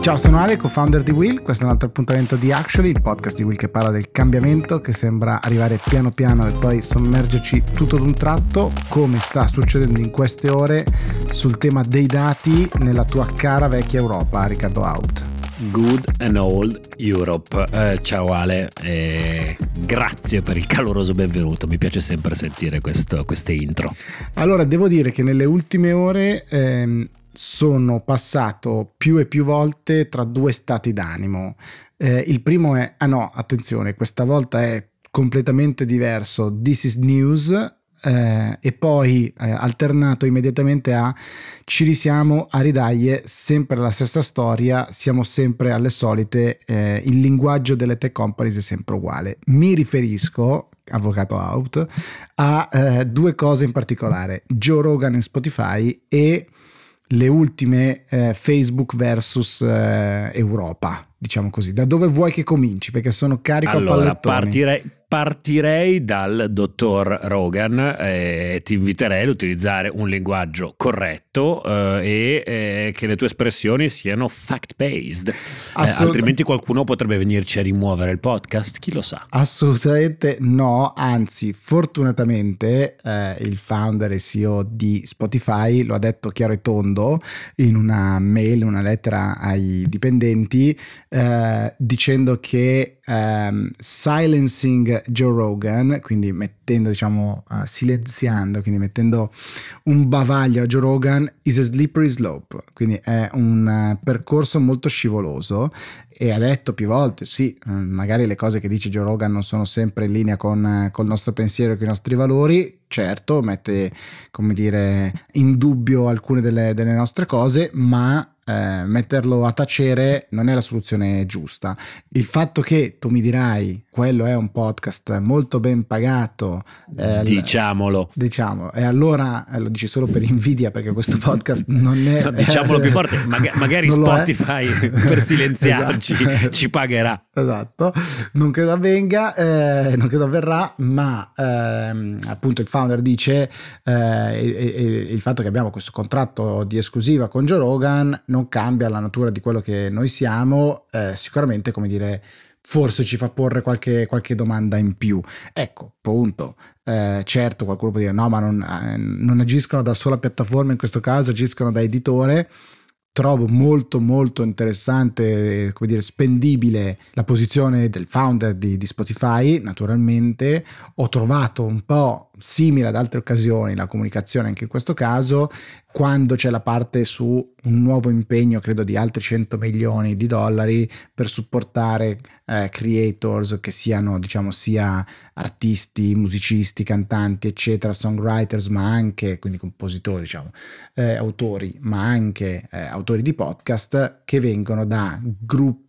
Ciao, sono Ale, co-founder di Will. Questo è un altro appuntamento di Actually, il podcast di Will che parla del cambiamento che sembra arrivare piano piano e poi sommergerci tutto ad un tratto, come sta succedendo in queste ore sul tema dei dati nella tua cara vecchia Europa, Riccardo Haupt. Good and old Europe. Ciao Ale, grazie per il caloroso benvenuto, mi piace sempre sentire queste intro. Allora, devo dire che nelle ultime ore sono passato più e più volte tra due stati d'animo. Il primo è, questa volta è completamente diverso, this is news. E poi alternato immediatamente a ci risiamo a ridaglie, sempre la stessa storia, siamo sempre alle solite, il linguaggio delle tech companies è sempre uguale. Mi riferisco, avvocato Haupt, a due cose in particolare: Joe Rogan e Spotify e le ultime Facebook versus Europa, diciamo così. Da dove vuoi che cominci? Perché sono carico a pallettoni. Partirei dal dottor Rogan e ti inviterei ad utilizzare un linguaggio corretto e che le tue espressioni siano fact-based, altrimenti qualcuno potrebbe venirci a rimuovere il podcast, chi lo sa. Assolutamente no, anzi fortunatamente il founder e CEO di Spotify lo ha detto chiaro e tondo in una mail, una lettera ai dipendenti, dicendo che silencing Joe Rogan, quindi mettendo un bavaglio a Joe Rogan, is a slippery slope, quindi è un percorso molto scivoloso, e ha detto più volte sì, magari le cose che dice Joe Rogan non sono sempre in linea col nostro pensiero e con i nostri valori. Certo, mette, come dire, in dubbio alcune delle nostre cose, ma metterlo a tacere non è la soluzione giusta. Il fatto che tu mi dirai quello è un podcast molto ben pagato, diciamolo, e allora lo dici solo per invidia, perché questo podcast non è no, diciamolo più forte, magari Spotify per silenziarci esatto. Ci pagherà, esatto, non credo avvenga, non credo avverrà, ma appunto il founder dice il fatto che abbiamo questo contratto di esclusiva con Joe Rogan non cambia la natura di quello che noi siamo, sicuramente, come dire, forse ci fa porre qualche domanda in più, ecco, punto. Certo, qualcuno può dire no, ma non agiscono da sola piattaforma, in questo caso agiscono da editore. Trovo molto molto interessante, come dire, spendibile la posizione del founder di Spotify. Naturalmente ho trovato un po' simile ad altre occasioni la comunicazione anche in questo caso, quando c'è la parte su un nuovo impegno, credo di altri $100 milioni per supportare creators che siano, diciamo, sia artisti, musicisti, cantanti, eccetera, songwriters, ma anche, quindi, compositori, diciamo, autori, ma anche autori di podcast che vengono da gruppi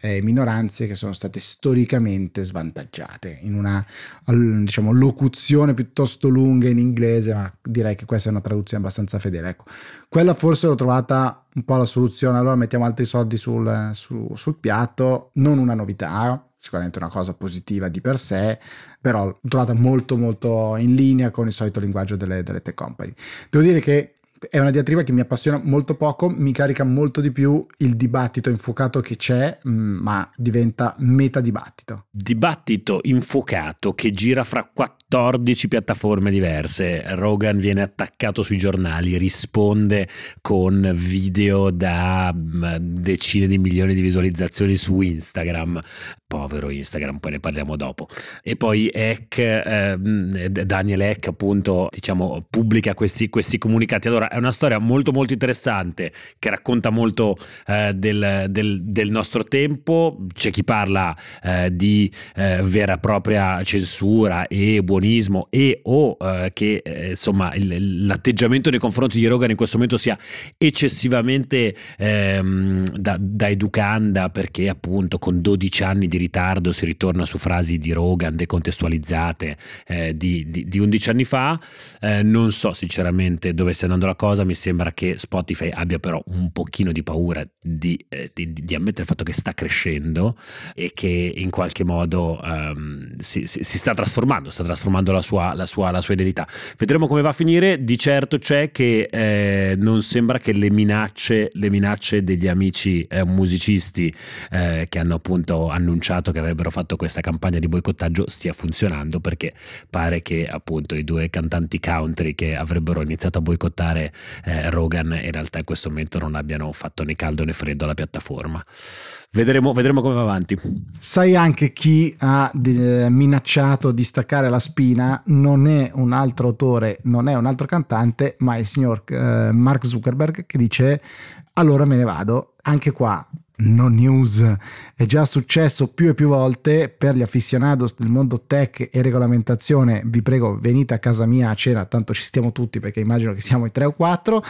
e minoranze che sono state storicamente svantaggiate, in una, diciamo, locuzione piuttosto lunga in inglese, ma direi che questa è una traduzione abbastanza fedele. Ecco, quella forse l'ho trovata un po' la soluzione. Allora mettiamo altri soldi sul piatto, non una novità, sicuramente una cosa positiva di per sé, però l'ho trovata molto molto in linea con il solito linguaggio delle tech company. Devo dire che è una diatriba che mi appassiona molto poco, mi carica molto di più il dibattito infuocato che c'è, ma diventa metadibattito. Dibattito infuocato che gira fra 14 piattaforme diverse. Rogan viene attaccato sui giornali, risponde con video da decine di milioni di visualizzazioni su Instagram. Povero Instagram, poi ne parliamo dopo. E poi Ek, Daniel Ek, appunto, diciamo, pubblica questi comunicati. Allora, è una storia molto molto interessante che racconta molto del nostro tempo. C'è chi parla di vera e propria censura e buonismo l'atteggiamento nei confronti di Rogan in questo momento sia eccessivamente da educanda, perché appunto con 12 anni di ritardo si ritorna su frasi di Rogan decontestualizzate di 11 anni fa. Non so sinceramente dove stia andando la cosa, mi sembra che Spotify abbia però un pochino di paura di ammettere il fatto che sta crescendo e che in qualche modo si sta trasformando la sua identità. Vedremo come va a finire. Di certo c'è che non sembra che le minacce degli amici musicisti che hanno appunto annunciato che avrebbero fatto questa campagna di boicottaggio stia funzionando, perché pare che appunto i due cantanti country che avrebbero iniziato a boicottare Rogan in realtà in questo momento non abbiano fatto né caldo né freddo alla piattaforma. Vedremo come va avanti. Sai anche chi ha minacciato di staccare la spina? Non è un altro autore, non è un altro cantante, ma il signor Mark Zuckerberg, che dice: allora me ne vado. Anche qua no news. È già successo più e più volte. Per gli aficionados del mondo tech e regolamentazione, vi prego, venite a casa mia a cena, tanto ci stiamo tutti, perché immagino che siamo i 3 o 4,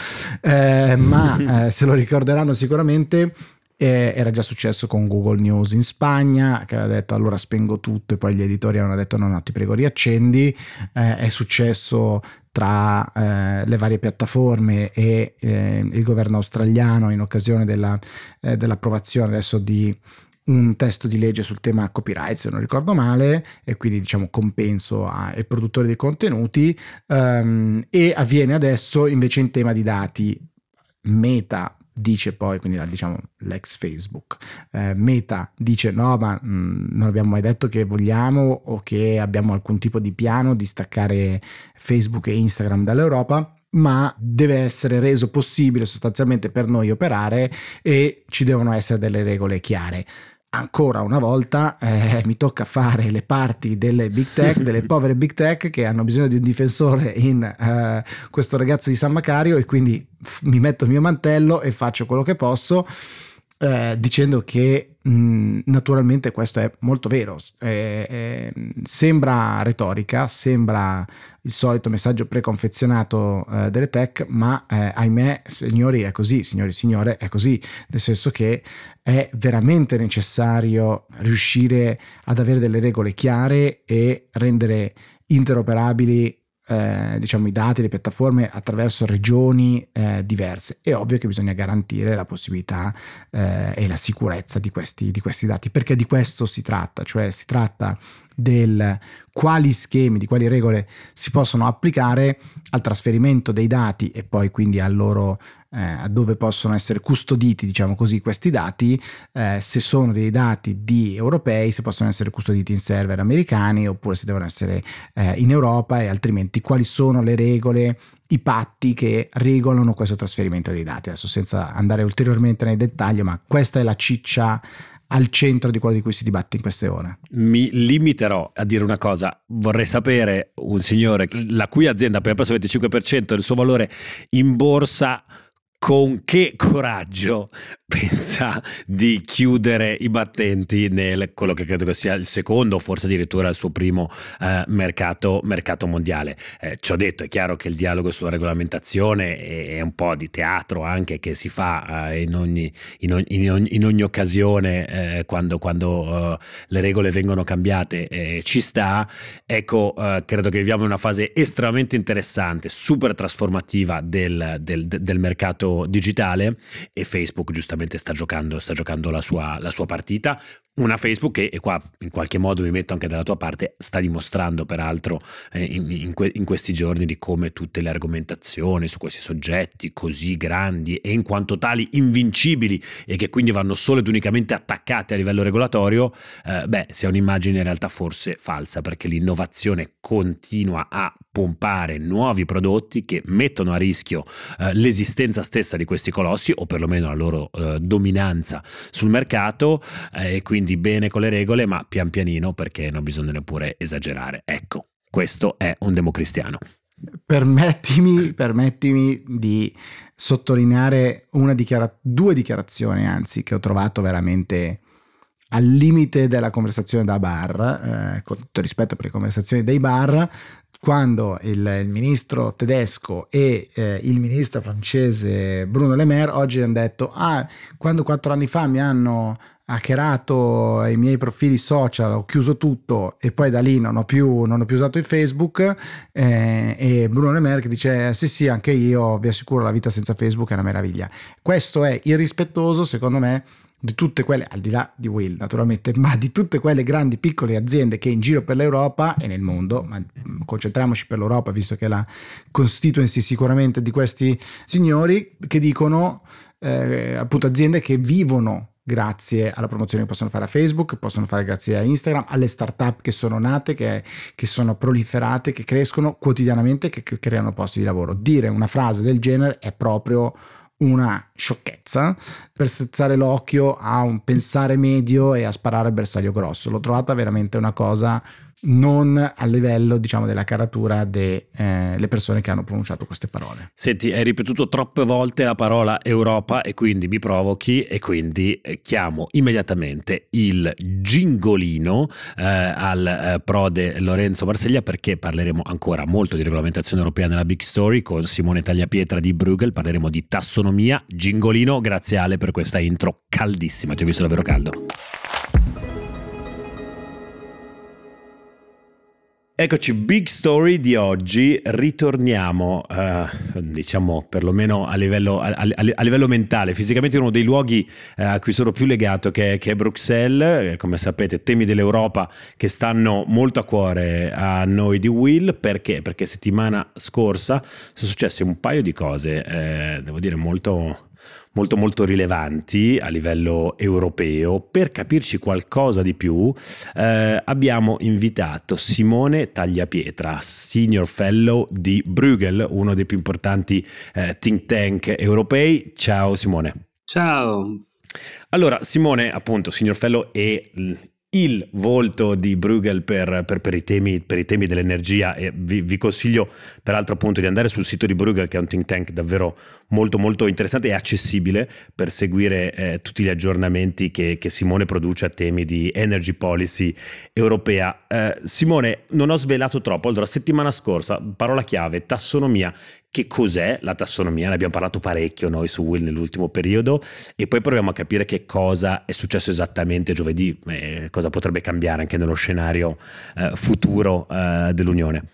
ma se lo ricorderanno sicuramente. Era già successo con Google News in Spagna, che aveva detto: allora spengo tutto, e poi gli editori hanno detto: no, ti prego, riaccendi. È successo tra le varie piattaforme e il governo australiano in occasione dell'approvazione adesso di un testo di legge sul tema copyright, se non ricordo male, e quindi diciamo compenso ai produttori di contenuti, e avviene adesso invece in tema di dati. Meta dice poi, quindi diciamo l'ex Facebook, Meta dice: no, ma non abbiamo mai detto che vogliamo o che abbiamo alcun tipo di piano di staccare Facebook e Instagram dall'Europa, ma deve essere reso possibile sostanzialmente per noi operare e ci devono essere delle regole chiare. Ancora una volta mi tocca fare le parti delle big tech, delle povere big tech che hanno bisogno di un difensore in questo ragazzo di San Macario, e quindi mi metto il mio mantello e faccio quello che posso, dicendo che naturalmente questo è molto vero. Sembra retorica, sembra il solito messaggio preconfezionato delle tech, ma ahimè signori è così, signori e signore è così, nel senso che è veramente necessario riuscire ad avere delle regole chiare e rendere interoperabili diciamo i dati, le piattaforme attraverso regioni diverse. È ovvio che bisogna garantire la possibilità e la sicurezza di questi dati, perché di questo si tratta, cioè si tratta del quali schemi, di quali regole si possono applicare al trasferimento dei dati e poi quindi al loro, a dove possono essere custoditi, diciamo così, questi dati, se sono dei dati di europei, se possono essere custoditi in server americani oppure se devono essere in Europa, e altrimenti quali sono le regole, i patti che regolano questo trasferimento dei dati. Adesso, senza andare ulteriormente nel dettaglio, ma questa è la ciccia al centro di quello di cui si dibatte in queste ore. Mi limiterò a dire una cosa: vorrei sapere un signore la cui azienda ha perso il 25% del suo valore in borsa, con che coraggio pensa di chiudere i battenti nel quello che credo che sia il secondo, forse addirittura il suo primo mercato mondiale. Ci ho detto, è chiaro che il dialogo sulla regolamentazione è un po' di teatro anche che si fa in ogni occasione, quando le regole vengono cambiate, ci sta. Ecco, credo che viviamo in una fase estremamente interessante, super trasformativa del mercato digitale, e Facebook giustamente sta giocando la sua partita. Una Facebook che, e qua in qualche modo mi metto anche dalla tua parte, sta dimostrando peraltro in questi giorni di come tutte le argomentazioni su questi soggetti così grandi e in quanto tali invincibili, e che quindi vanno solo ed unicamente attaccate a livello regolatorio, sia un'immagine in realtà forse falsa, perché l'innovazione continua a pompare nuovi prodotti che mettono a rischio l'esistenza stessa di questi colossi, o perlomeno la loro dominanza sul mercato, e quindi bene con le regole, ma pian pianino, perché non bisogna neppure esagerare. Ecco, questo è un democristiano. Permettimi di sottolineare due dichiarazioni, anzi, che ho trovato veramente al limite della conversazione da bar, con tutto rispetto per le conversazioni dei bar, quando il ministro tedesco e il ministro francese Bruno Le Maire oggi hanno detto: quando 4 anni fa mi hanno hackerato i miei profili social, ho chiuso tutto e poi da lì non ho più usato il Facebook, e Bruno Le Maire che dice sì anche io vi assicuro la vita senza Facebook è una meraviglia. Questo è irrispettoso secondo me di tutte quelle, al di là di Will naturalmente, ma di tutte quelle grandi piccole aziende che in giro per l'Europa e nel mondo, ma concentriamoci per l'Europa visto che è la constituency sicuramente di questi signori, che dicono appunto aziende che vivono grazie alla promozione che possono fare a Facebook, possono fare grazie a Instagram, alle startup che sono nate, che sono proliferate, che crescono quotidianamente, che creano posti di lavoro. Dire una frase del genere è proprio una sciocchezza per strizzare l'occhio a un pensare medio e a sparare al bersaglio grosso. L'ho trovata veramente una cosa non a livello, diciamo, della caratura delle persone che hanno pronunciato queste parole. Senti, hai ripetuto troppe volte la parola Europa e quindi mi provochi e quindi chiamo immediatamente il gingolino al prode Lorenzo Marseglia, perché parleremo ancora molto di regolamentazione europea nella Big Story con Simone Tagliapietra di Bruegel, parleremo di tassonomia. Gingolino, grazie Ale per questa intro caldissima, ti ho visto davvero caldo. Eccoci, Big Story di oggi, ritorniamo diciamo perlomeno a livello mentale, fisicamente uno dei luoghi a cui sono più legato che è Bruxelles, come sapete temi dell'Europa che stanno molto a cuore a noi di Will, perché settimana scorsa sono successe un paio di cose, devo dire molto rilevanti a livello europeo. Per capirci qualcosa di più abbiamo invitato Simone Tagliapietra, Senior Fellow di Bruegel, uno dei più importanti think tank europei. Ciao Simone. Ciao. Allora Simone, appunto Senior Fellow e il volto di Bruegel per i temi dell'energia, e vi consiglio peraltro appunto di andare sul sito di Bruegel, che è un think tank davvero molto interessante e accessibile, per seguire tutti gli aggiornamenti che Simone produce a temi di energy policy europea. Simone, non ho svelato troppo, allora settimana scorsa parola chiave tassonomia. Che cos'è la tassonomia? Ne abbiamo parlato parecchio noi su Will nell'ultimo periodo e poi proviamo a capire che cosa è successo esattamente giovedì e cosa potrebbe cambiare anche nello scenario futuro dell'Unione.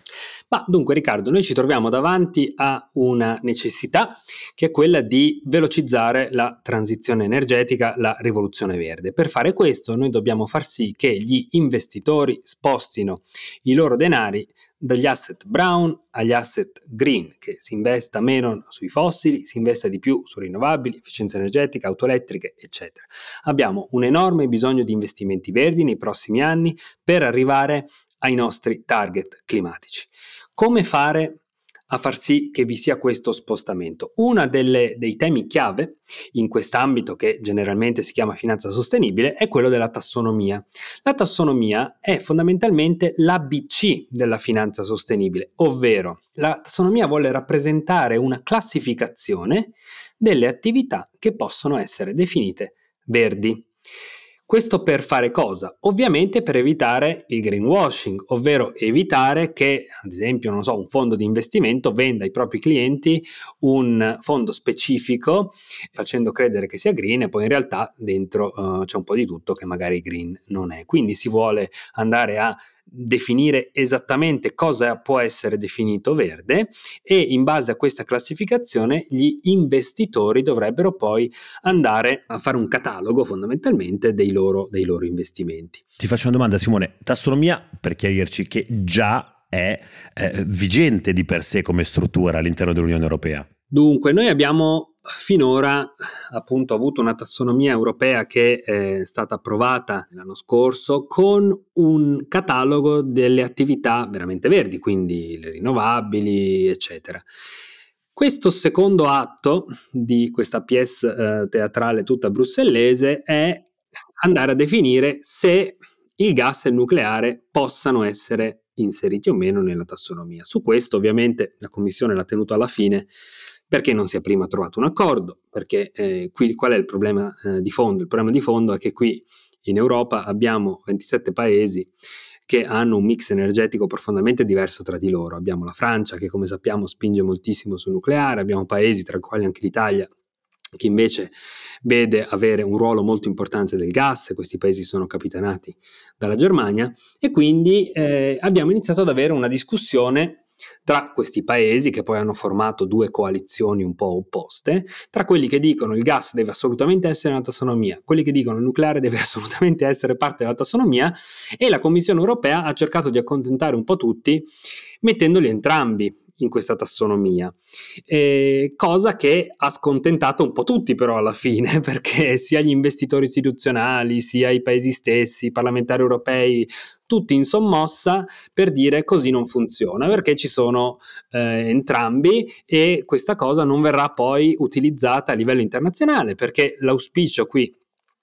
Ma dunque Riccardo, noi ci troviamo davanti a una necessità che è quella di velocizzare la transizione energetica, la rivoluzione verde. Per fare questo noi dobbiamo far sì che gli investitori spostino i loro denari dagli asset brown agli asset green, che si investa meno sui fossili, si investa di più su rinnovabili, efficienza energetica, auto elettriche, eccetera. Abbiamo un enorme bisogno di investimenti verdi nei prossimi anni per arrivare ai nostri target climatici. Come fare a far sì che vi sia questo spostamento? Uno dei temi chiave in quest'ambito, che generalmente si chiama finanza sostenibile, è quello della tassonomia. La tassonomia è fondamentalmente l'ABC della finanza sostenibile, ovvero la tassonomia vuole rappresentare una classificazione delle attività che possono essere definite verdi. Questo per fare cosa? Ovviamente per evitare il greenwashing, ovvero evitare che, ad esempio, non so, un fondo di investimento venda ai propri clienti un fondo specifico facendo credere che sia green e poi in realtà dentro c'è un po' di tutto che magari green non è. Quindi si vuole andare a definire esattamente cosa può essere definito verde e in base a questa classificazione gli investitori dovrebbero poi andare a fare un catalogo fondamentalmente dei loro investimenti. Ti faccio una domanda Simone, tassonomia per chiarirci che già è vigente di per sé come struttura all'interno dell'Unione Europea. Dunque noi abbiamo finora appunto avuto una tassonomia europea che è stata approvata l'anno scorso con un catalogo delle attività veramente verdi, quindi le rinnovabili eccetera. Questo secondo atto di questa pièce teatrale tutta brussellese è andare a definire se il gas e il nucleare possano essere inseriti o meno nella tassonomia. Su questo ovviamente la Commissione l'ha tenuto alla fine perché non si è prima trovato un accordo, perché qui qual è il problema di fondo? Il problema di fondo è che qui in Europa abbiamo 27 paesi che hanno un mix energetico profondamente diverso tra di loro. Abbiamo la Francia che come sappiamo spinge moltissimo sul nucleare, abbiamo paesi tra i quali anche l'Italia che invece vede avere un ruolo molto importante del gas. Questi paesi sono capitanati dalla Germania e quindi abbiamo iniziato ad avere una discussione tra questi paesi, che poi hanno formato due coalizioni un po' opposte, tra quelli che dicono il gas deve assolutamente essere una tassonomia, quelli che dicono il nucleare deve assolutamente essere parte della tassonomia, e la Commissione europea ha cercato di accontentare un po' tutti mettendoli entrambi in questa tassonomia, cosa che ha scontentato un po' tutti però alla fine, perché sia gli investitori istituzionali, sia i paesi stessi, i parlamentari europei, tutti in sommossa per dire così non funziona, perché ci sono entrambi, e questa cosa non verrà poi utilizzata a livello internazionale, perché l'auspicio qui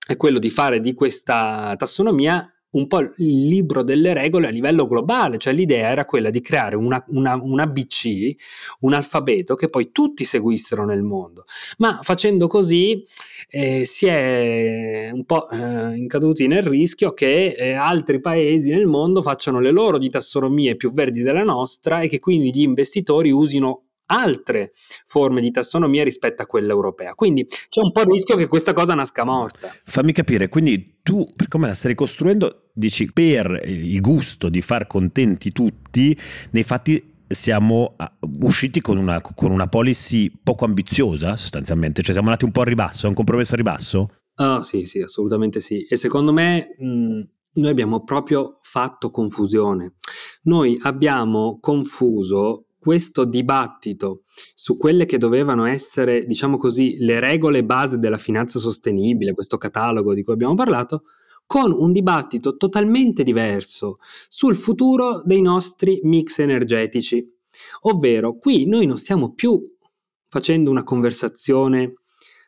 è quello di fare di questa tassonomia un po' il libro delle regole a livello globale, cioè l'idea era quella di creare un ABC, un alfabeto che poi tutti seguissero nel mondo, ma facendo così si è un po' incaduti nel rischio che altri paesi nel mondo facciano le loro di tassonomie più verdi della nostra e che quindi gli investitori usino altre forme di tassonomia rispetto a quella europea. Quindi c'è un po' il rischio che questa cosa nasca morta. Fammi capire, quindi tu, per come la stai ricostruendo, dici per il gusto di far contenti tutti, nei fatti siamo usciti con una policy poco ambiziosa sostanzialmente, cioè siamo andati un po' al ribasso, è un compromesso al ribasso? Ah, sì, assolutamente sì. E secondo me noi abbiamo proprio fatto confusione. Noi abbiamo confuso questo dibattito su quelle che dovevano essere, diciamo così, le regole base della finanza sostenibile, questo catalogo di cui abbiamo parlato, con un dibattito totalmente diverso sul futuro dei nostri mix energetici. Ovvero, qui noi non stiamo più facendo una conversazione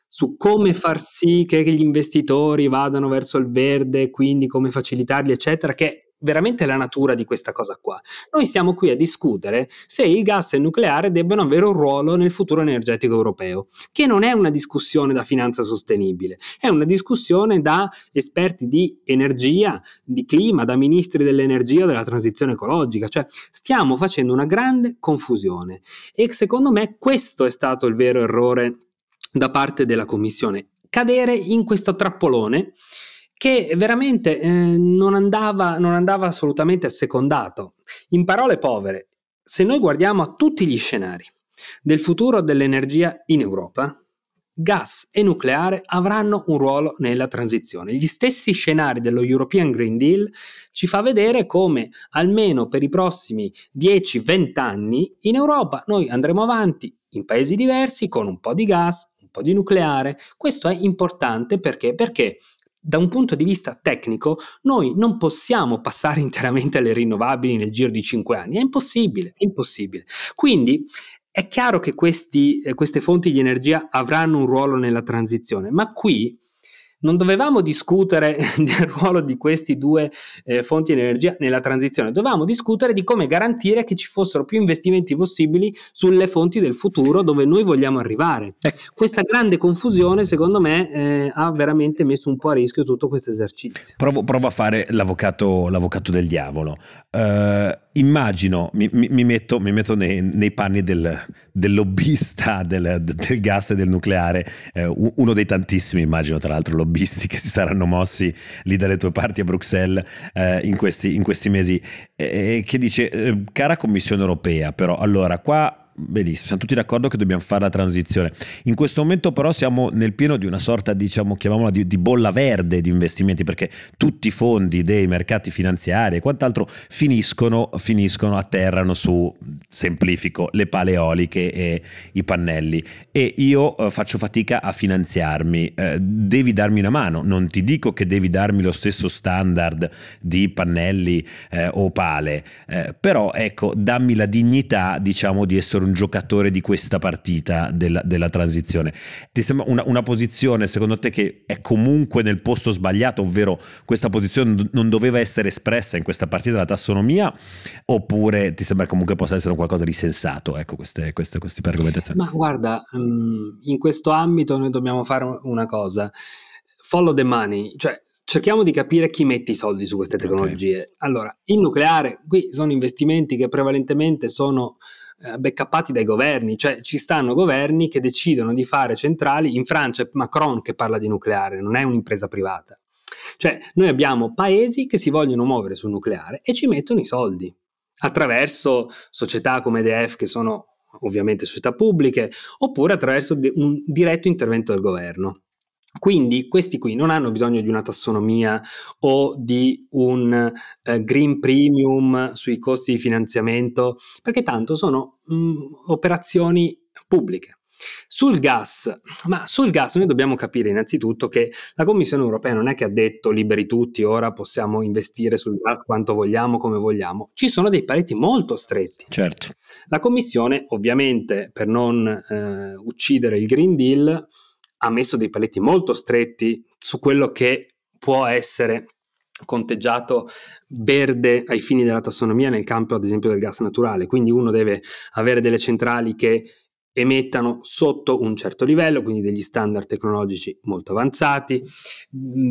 su come far sì che gli investitori vadano verso il verde, quindi come facilitarli, eccetera, che veramente la natura di questa cosa qua. Noi siamo qui a discutere se il gas e il nucleare debbano avere un ruolo nel futuro energetico europeo, che non è una discussione da finanza sostenibile, è una discussione da esperti di energia, di clima, da ministri dell'energia o della transizione ecologica. Cioè stiamo facendo una grande confusione e secondo me questo è stato il vero errore da parte della Commissione, cadere in questo trappolone che veramente non andava assolutamente assecondato. In parole povere, se noi guardiamo a tutti gli scenari del futuro dell'energia in Europa, gas e nucleare avranno un ruolo nella transizione. Gli stessi scenari dello European Green Deal ci fa vedere come almeno per i prossimi 10-20 anni in Europa noi andremo avanti in paesi diversi con un po' di gas, un po' di nucleare. Questo è importante perché da un punto di vista tecnico noi non possiamo passare interamente alle rinnovabili nel giro di 5 anni, è impossibile. Quindi è chiaro che queste fonti di energia avranno un ruolo nella transizione, ma qui non dovevamo discutere del ruolo di questi due fonti di energia nella transizione, dovevamo discutere di come garantire che ci fossero più investimenti possibili sulle fonti del futuro dove noi vogliamo arrivare. Questa grande confusione, secondo me, ha veramente messo un po' a rischio tutto questo esercizio. Provo a fare l'avvocato del diavolo. Immagino, mi metto nei panni del lobbista del gas e del nucleare, uno dei tantissimi, immagino, tra l'altro, lobbisti che si saranno mossi lì dalle tue parti a Bruxelles in questi mesi, che dice: cara Commissione europea, però allora qua benissimo, siamo tutti d'accordo che dobbiamo fare la transizione, in questo momento però siamo nel pieno di una sorta, diciamo, chiamiamola di bolla verde di investimenti, perché tutti i fondi dei mercati finanziari e quant'altro finiscono, atterrano su, semplifico, le pale eoliche e i pannelli, e io faccio fatica a finanziarmi, devi darmi una mano. Non ti dico che devi darmi lo stesso standard di pannelli o pale, però ecco, dammi la dignità, diciamo, di essere un giocatore di questa partita della transizione. Ti sembra una posizione, secondo te, che è comunque nel posto sbagliato, ovvero questa posizione non doveva essere espressa in questa partita della tassonomia, oppure ti sembra comunque possa essere un qualcosa di sensato? Ecco, queste argomentazioni. Ma guarda, in questo ambito noi dobbiamo fare una cosa: follow the money, cioè cerchiamo di capire chi mette i soldi su queste tecnologie. Okay. Allora, il nucleare, qui sono investimenti che prevalentemente sono backuppati dai governi, cioè ci stanno governi che decidono di fare centrali. In Francia è Macron che parla di nucleare, non è un'impresa privata. Cioè noi abbiamo paesi che si vogliono muovere sul nucleare e ci mettono i soldi attraverso società come EDF, che sono ovviamente società pubbliche, oppure attraverso un diretto intervento del governo. Quindi questi qui non hanno bisogno di una tassonomia o di un green premium sui costi di finanziamento, perché tanto sono operazioni pubbliche. Sul gas noi dobbiamo capire innanzitutto che la Commissione europea non è che ha detto liberi tutti, ora possiamo investire sul gas quanto vogliamo, come vogliamo. Ci sono dei paletti molto stretti. Certo. La Commissione, ovviamente, per non uccidere il Green Deal, ha messo dei paletti molto stretti su quello che può essere conteggiato verde ai fini della tassonomia nel campo, ad esempio, del gas naturale. Quindi uno deve avere delle centrali che emettano sotto un certo livello, quindi degli standard tecnologici molto avanzati.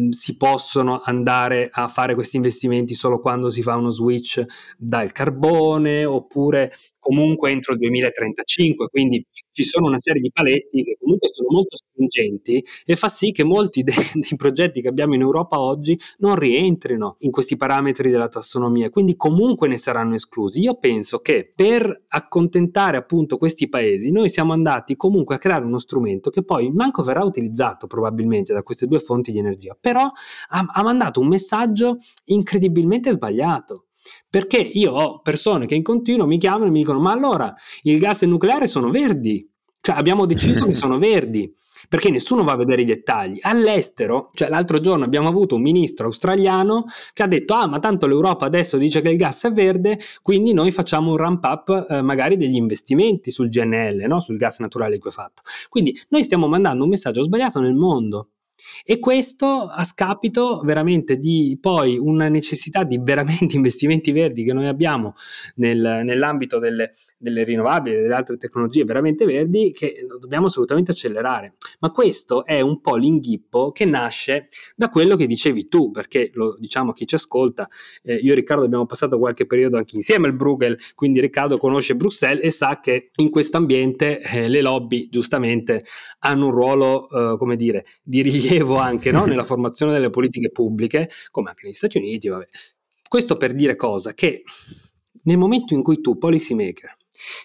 Si possono andare a fare questi investimenti solo quando si fa uno switch dal carbone, oppure comunque entro il 2035, quindi ci sono una serie di paletti che comunque sono molto stringenti e fa sì che molti dei progetti che abbiamo in Europa oggi non rientrino in questi parametri della tassonomia, quindi comunque ne saranno esclusi. Io penso che per accontentare appunto questi paesi noi siamo andati comunque a creare uno strumento che poi manco verrà utilizzato probabilmente da queste due fonti di energia, però ha mandato un messaggio incredibilmente sbagliato, perché io ho persone che in continuo mi chiamano e mi dicono: ma allora il gas e il nucleare sono verdi, cioè abbiamo deciso che sono verdi, perché nessuno va a vedere i dettagli all'estero. Cioè l'altro giorno abbiamo avuto un ministro australiano che ha detto: ah, ma tanto l'Europa adesso dice che il gas è verde, quindi noi facciamo un ramp up magari degli investimenti sul GNL, no? Sul gas naturale liquefatto. Quindi noi stiamo mandando un messaggio sbagliato nel mondo, e questo a scapito veramente di poi una necessità di veramente investimenti verdi che noi abbiamo nell'ambito delle rinnovabili e delle altre tecnologie veramente verdi, che dobbiamo assolutamente accelerare. Ma questo è un po' l'inghippo che nasce da quello che dicevi tu, perché lo diciamo a chi ci ascolta, io e Riccardo abbiamo passato qualche periodo anche insieme al Bruegel, quindi Riccardo conosce Bruxelles e sa che in quest'ambiente le lobby giustamente hanno un ruolo come dire di rilievo anche, no? Nella formazione delle politiche pubbliche, come anche negli Stati Uniti, vabbè. Questo per dire cosa? Che nel momento in cui tu, policy maker,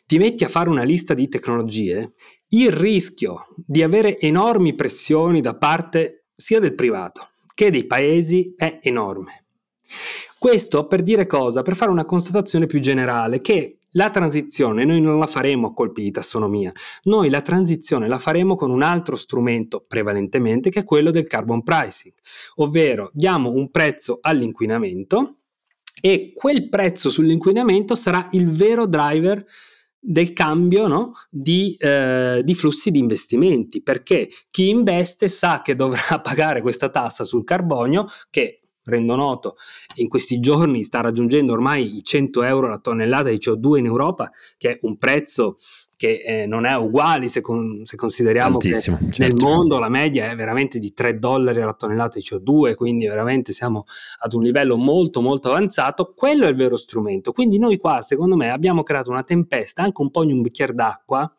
ti metti a fare una lista di tecnologie, il rischio di avere enormi pressioni da parte sia del privato che dei paesi è enorme. Questo per dire cosa? Per fare una constatazione più generale, che la transizione noi non la faremo a colpi di tassonomia, noi la transizione la faremo con un altro strumento prevalentemente, che è quello del carbon pricing, ovvero diamo un prezzo all'inquinamento e quel prezzo sull'inquinamento sarà il vero driver del cambio, no? Di flussi di investimenti, perché chi investe sa che dovrà pagare questa tassa sul carbonio che, rendo noto, in questi giorni sta raggiungendo ormai i 100 euro la tonnellata di CO2 in Europa, che è un prezzo che non è uguale se consideriamo altissimo, che certo. Nel mondo la media è veramente di $3 alla tonnellata di CO2, quindi veramente siamo ad un livello molto molto avanzato. Quello è il vero strumento. Quindi noi qua, secondo me, abbiamo creato una tempesta anche un po' in un bicchiere d'acqua,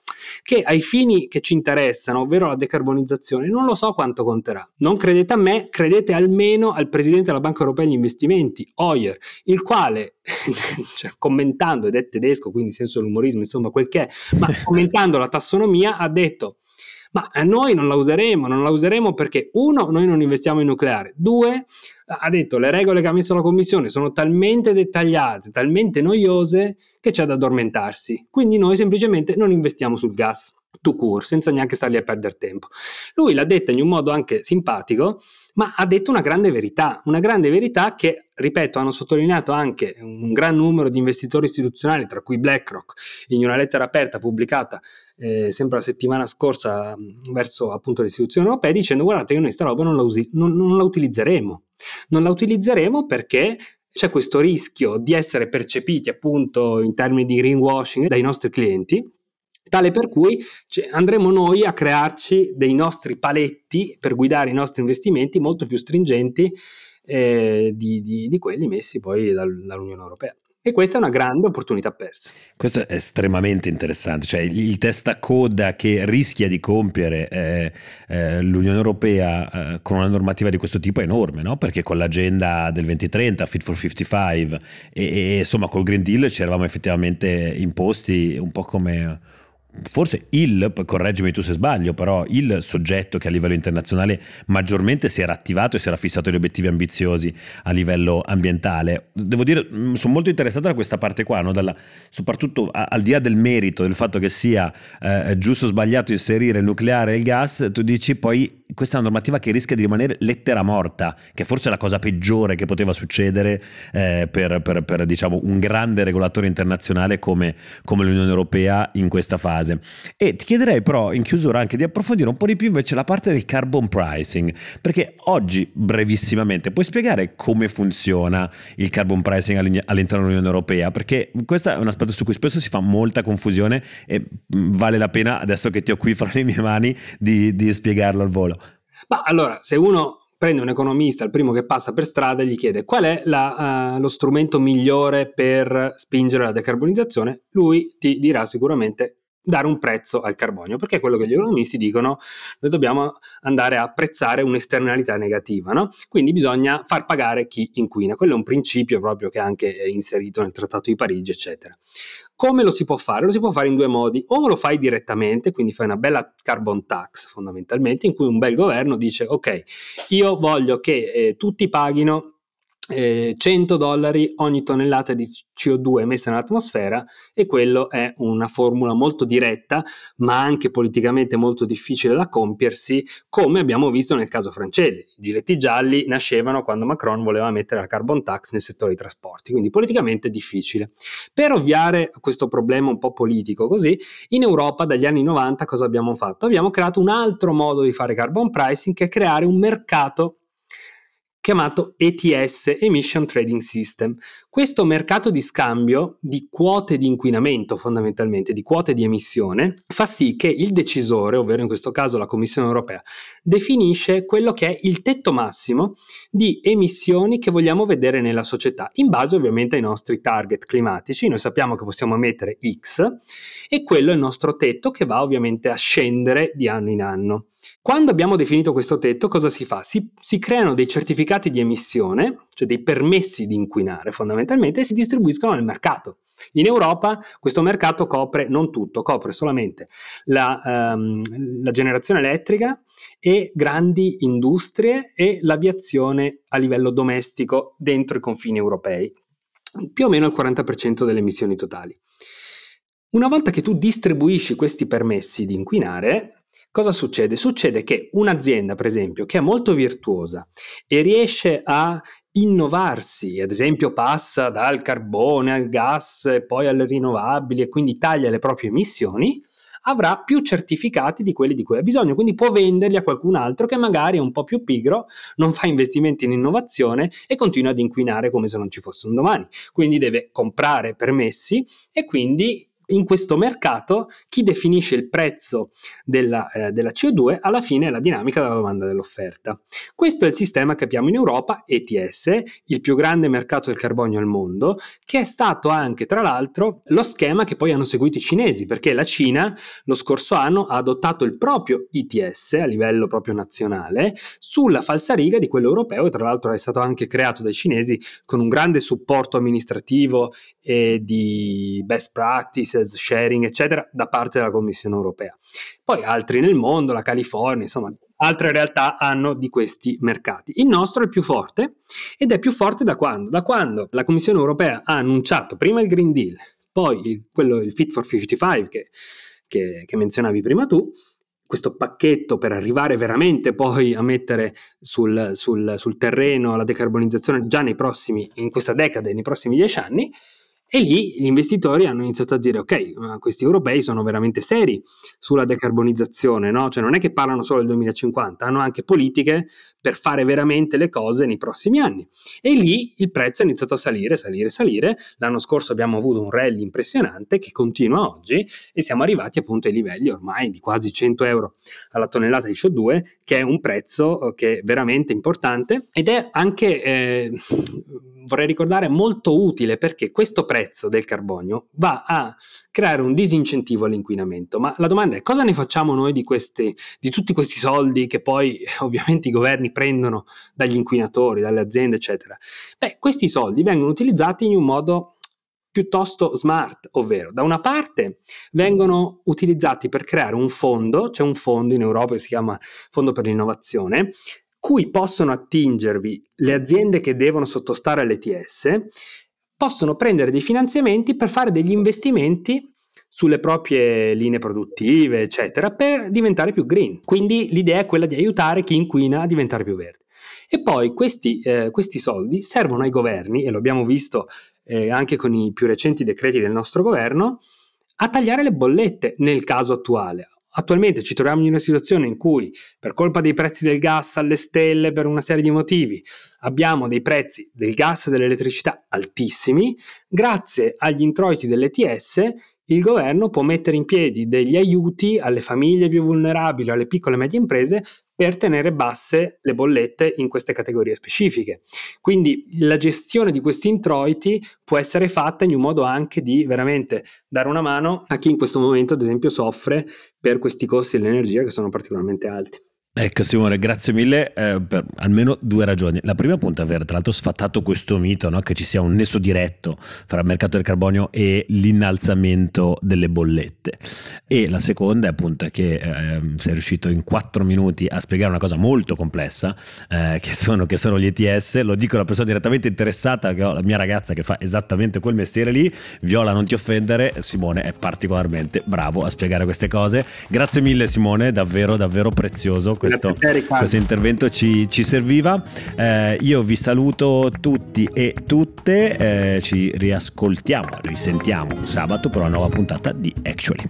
che ai fini che ci interessano, ovvero la decarbonizzazione, non lo so quanto conterà. Non credete a me, credete almeno al presidente della Banca Europea degli Investimenti, Hoyer, il quale cioè, commentando, ed è tedesco quindi senso dell'umorismo, insomma quel che è, ma commentando la tassonomia ha detto: ma noi non la useremo perché uno, noi non investiamo in nucleare, due, ha detto le regole che ha messo la Commissione sono talmente dettagliate, talmente noiose che c'è da addormentarsi, quindi noi semplicemente non investiamo sul gas tout court, senza neanche stargli a perdere tempo. Lui l'ha detta in un modo anche simpatico, ma ha detto una grande verità che, ripeto, hanno sottolineato anche un gran numero di investitori istituzionali, tra cui BlackRock, in una lettera aperta pubblicata sempre la settimana scorsa verso appunto le istituzioni europee, dicendo: guardate che noi sta roba non la utilizzeremo perché c'è questo rischio di essere percepiti appunto in termini di greenwashing dai nostri clienti, tale per cui andremo noi a crearci dei nostri paletti per guidare i nostri investimenti molto più stringenti di quelli messi poi dall'Unione Europea. E questa è una grande opportunità persa. Questo è estremamente interessante, cioè il testacoda che rischia di compiere l'Unione Europea con una normativa di questo tipo è enorme, no? Perché con l'agenda del 2030, Fit for 55 e insomma col Green Deal ci eravamo effettivamente imposti un po' come... Forse correggimi tu se sbaglio, però il soggetto che a livello internazionale maggiormente si era attivato e si era fissato gli obiettivi ambiziosi a livello ambientale. Devo dire, sono molto interessato da questa parte qua, no? Soprattutto al di là del merito, del fatto che sia giusto o sbagliato inserire il nucleare e il gas, tu dici poi questa è una normativa che rischia di rimanere lettera morta, che forse è la cosa peggiore che poteva succedere per diciamo un grande regolatore internazionale come l'Unione Europea in questa fase. E ti chiederei però in chiusura anche di approfondire un po' di più invece la parte del carbon pricing, perché oggi brevissimamente puoi spiegare come funziona il carbon pricing all'interno dell'Unione Europea, perché questo è un aspetto su cui spesso si fa molta confusione e vale la pena adesso che ti ho qui fra le mie mani di spiegarlo al volo. Ma allora, se uno prende un economista, il primo che passa per strada, gli chiede qual è lo strumento migliore per spingere la decarbonizzazione, lui ti dirà sicuramente dare un prezzo al carbonio, perché è quello che gli economisti dicono: noi dobbiamo andare a prezzare un'esternalità negativa, no? Quindi bisogna far pagare chi inquina. Quello è un principio proprio che è anche inserito nel Trattato di Parigi, eccetera. Come lo si può fare? Lo si può fare in due modi: o lo fai direttamente, quindi fai una bella carbon tax fondamentalmente, in cui un bel governo dice ok, io voglio che tutti paghino $100 ogni tonnellata di CO2 emessa nell'atmosfera, e quello è una formula molto diretta ma anche politicamente molto difficile da compiersi, come abbiamo visto nel caso francese. I giletti gialli nascevano quando Macron voleva mettere la carbon tax nel settore dei trasporti, quindi politicamente difficile. Per ovviare a questo problema un po' politico così, in Europa dagli anni 90 cosa abbiamo fatto? Abbiamo creato un altro modo di fare carbon pricing, che è creare un mercato chiamato ETS, Emission Trading System. Questo mercato di scambio di quote di inquinamento, fondamentalmente di quote di emissione, fa sì che il decisore, ovvero in questo caso la Commissione Europea, definisce quello che è il tetto massimo di emissioni che vogliamo vedere nella società, in base ovviamente ai nostri target climatici. Noi sappiamo che possiamo emettere X e quello è il nostro tetto, che va ovviamente a scendere di anno in anno. Quando abbiamo definito questo tetto, cosa si fa? Si creano dei certificati di emissione, cioè dei permessi di inquinare fondamentalmente, e si distribuiscono nel mercato. In Europa questo mercato copre non tutto, copre solamente la generazione elettrica e grandi industrie e l'aviazione a livello domestico dentro i confini europei, più o meno il 40% delle emissioni totali. Una volta che tu distribuisci questi permessi di inquinare, cosa succede? Succede che un'azienda, per esempio, che è molto virtuosa e riesce a innovarsi, ad esempio passa dal carbone al gas e poi alle rinnovabili e quindi taglia le proprie emissioni, avrà più certificati di quelli di cui ha bisogno, quindi può venderli a qualcun altro che magari è un po' più pigro, non fa investimenti in innovazione e continua ad inquinare come se non ci fosse un domani. Quindi deve comprare permessi e quindi in questo mercato chi definisce il prezzo della CO2 alla fine è la dinamica della domanda e dell'offerta. Questo è il sistema che abbiamo in Europa, ETS, il più grande mercato del carbonio al mondo, che è stato anche tra l'altro lo schema che poi hanno seguito i cinesi, perché la Cina lo scorso anno ha adottato il proprio ETS a livello proprio nazionale sulla falsariga di quello europeo, e tra l'altro è stato anche creato dai cinesi con un grande supporto amministrativo e di best practice, sharing, eccetera, da parte della Commissione Europea. Poi altri nel mondo, la California, insomma, altre realtà hanno di questi mercati. Il nostro è il più forte, ed è più forte da quando? Da quando la Commissione Europea ha annunciato prima il Green Deal, poi il Fit for 55 che menzionavi prima tu, questo pacchetto per arrivare veramente poi a mettere sul terreno la decarbonizzazione già in questa decade, nei prossimi 10 anni. E lì gli investitori hanno iniziato a dire ok, ma questi europei sono veramente seri sulla decarbonizzazione, no? Cioè non è che parlano solo del 2050, hanno anche politiche per fare veramente le cose nei prossimi anni. E lì il prezzo è iniziato a salire. L'anno scorso abbiamo avuto un rally impressionante che continua oggi e siamo arrivati appunto ai livelli ormai di quasi 100 euro alla tonnellata di CO2, che è un prezzo che è veramente importante ed è anche... vorrei ricordare, molto utile, perché questo prezzo del carbonio va a creare un disincentivo all'inquinamento. Ma la domanda è: cosa ne facciamo noi di tutti questi soldi che poi ovviamente i governi prendono dagli inquinatori, dalle aziende, eccetera? Beh, questi soldi vengono utilizzati in un modo piuttosto smart, ovvero da una parte vengono utilizzati per creare un fondo, c'è un fondo in Europa che si chiama Fondo per l'Innovazione, cui possono attingervi le aziende che devono sottostare all'ETS, possono prendere dei finanziamenti per fare degli investimenti sulle proprie linee produttive, eccetera, per diventare più green. Quindi l'idea è quella di aiutare chi inquina a diventare più verde. E poi questi soldi servono ai governi, e lo abbiamo visto anche con i più recenti decreti del nostro governo, a tagliare le bollette nel caso attuale. Attualmente ci troviamo in una situazione in cui, per colpa dei prezzi del gas alle stelle, per una serie di motivi, abbiamo dei prezzi del gas e dell'elettricità altissimi. Grazie agli introiti dell'ETS il governo può mettere in piedi degli aiuti alle famiglie più vulnerabili, alle piccole e medie imprese, per tenere basse le bollette in queste categorie specifiche. Quindi la gestione di questi introiti può essere fatta in un modo anche di veramente dare una mano a chi in questo momento, ad esempio, soffre per questi costi dell'energia che sono particolarmente alti. Ecco Simone, grazie mille per almeno due ragioni. La prima appunto è aver tra l'altro sfatato questo mito, no? Che ci sia un nesso diretto fra il mercato del carbonio e l'innalzamento delle bollette, e la seconda è appunto che sei riuscito in 4 minuti a spiegare una cosa molto complessa che sono gli ETS. Lo dico alla persona direttamente interessata, che ho la mia ragazza che fa esattamente quel mestiere lì. Viola, non ti offendere, Simone è particolarmente bravo a spiegare queste cose. Grazie mille Simone, davvero davvero prezioso. Questo intervento ci serviva. Io vi saluto tutti e tutte, ci risentiamo sabato per una nuova puntata di Actually.